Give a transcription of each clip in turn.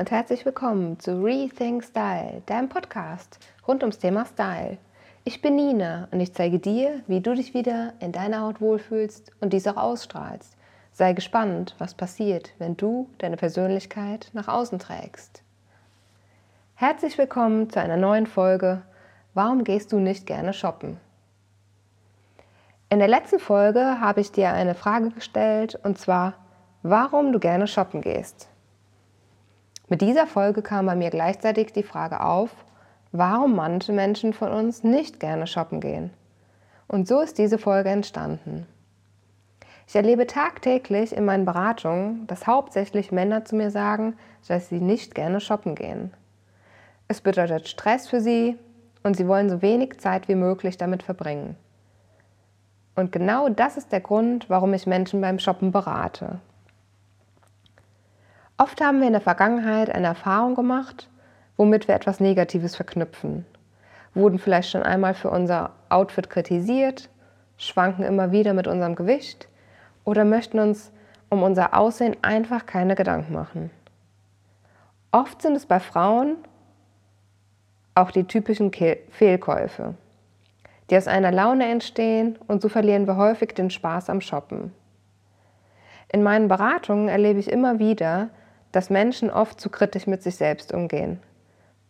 und herzlich willkommen zu Rethink Style, deinem Podcast rund ums Thema Style. Ich bin Nina und ich zeige dir, wie du dich wieder in deiner Haut wohlfühlst und dies auch ausstrahlst. Sei gespannt, was passiert, wenn du deine Persönlichkeit nach außen trägst. Herzlich willkommen zu einer neuen Folge „Warum gehst du nicht gerne shoppen?" In der letzten Folge habe ich dir eine Frage gestellt, und zwar, warum du gerne shoppen gehst. Mit dieser Folge kam bei mir gleichzeitig die Frage auf, warum manche Menschen von uns nicht gerne shoppen gehen. Und so ist diese Folge entstanden. Ich erlebe tagtäglich in meinen Beratungen, dass hauptsächlich Männer zu mir sagen, dass sie nicht gerne shoppen gehen. Es bedeutet Stress für sie und sie wollen so wenig Zeit wie möglich damit verbringen. Und genau das ist der Grund, warum ich Menschen beim Shoppen berate. Oft haben wir in der Vergangenheit eine Erfahrung gemacht, womit wir etwas Negatives verknüpfen, wurden vielleicht schon einmal für unser Outfit kritisiert, schwanken immer wieder mit unserem Gewicht oder möchten uns um unser Aussehen einfach keine Gedanken machen. Oft sind es bei Frauen auch die typischen Fehlkäufe, die aus einer Laune entstehen, und so verlieren wir häufig den Spaß am Shoppen. In meinen Beratungen erlebe ich immer wieder, dass Menschen oft zu kritisch mit sich selbst umgehen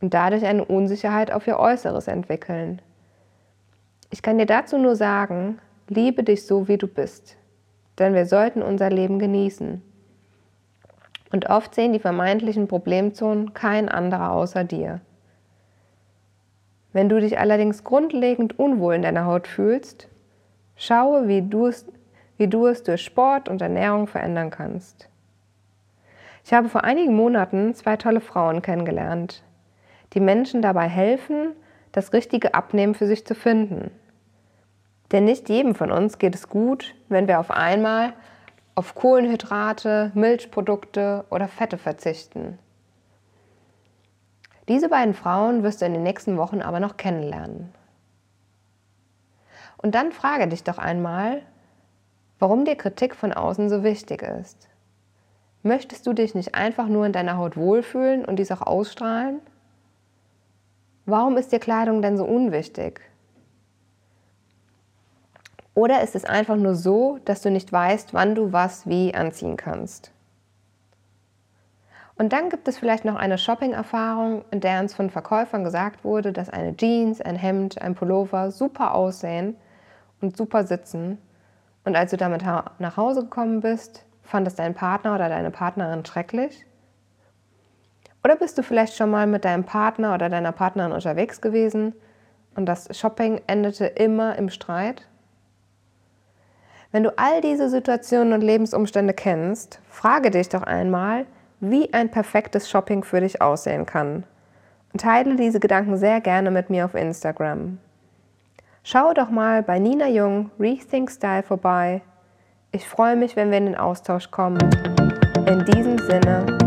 und dadurch eine Unsicherheit auf ihr Äußeres entwickeln. Ich kann dir dazu nur sagen, liebe dich so, wie du bist, denn wir sollten unser Leben genießen. Und oft sehen die vermeintlichen Problemzonen kein anderer außer dir. Wenn du dich allerdings grundlegend unwohl in deiner Haut fühlst, schaue, wie du es durch Sport und Ernährung verändern kannst. Ich habe vor einigen Monaten 2 tolle Frauen kennengelernt, die Menschen dabei helfen, das richtige Abnehmen für sich zu finden. Denn nicht jedem von uns geht es gut, wenn wir auf einmal auf Kohlenhydrate, Milchprodukte oder Fette verzichten. Diese beiden Frauen wirst du in den nächsten Wochen aber noch kennenlernen. Und dann frage dich doch einmal, warum dir Kritik von außen so wichtig ist. Möchtest du dich nicht einfach nur in deiner Haut wohlfühlen und dies auch ausstrahlen? Warum ist dir Kleidung denn so unwichtig? Oder ist es einfach nur so, dass du nicht weißt, wann du was wie anziehen kannst? Und dann gibt es vielleicht noch eine Shopping-Erfahrung, in der uns von Verkäufern gesagt wurde, dass eine Jeans, ein Hemd, ein Pullover super aussehen und super sitzen. Und als du damit nach Hause gekommen bist, fand es dein Partner oder deine Partnerin schrecklich? Oder bist du vielleicht schon mal mit deinem Partner oder deiner Partnerin unterwegs gewesen und das Shopping endete immer im Streit? Wenn du all diese Situationen und Lebensumstände kennst, frage dich doch einmal, wie ein perfektes Shopping für dich aussehen kann, und teile diese Gedanken sehr gerne mit mir auf Instagram. Schau doch mal bei Nina Jung Rethink Style vorbei. Ich freue mich, wenn wir in den Austausch kommen. In diesem Sinne.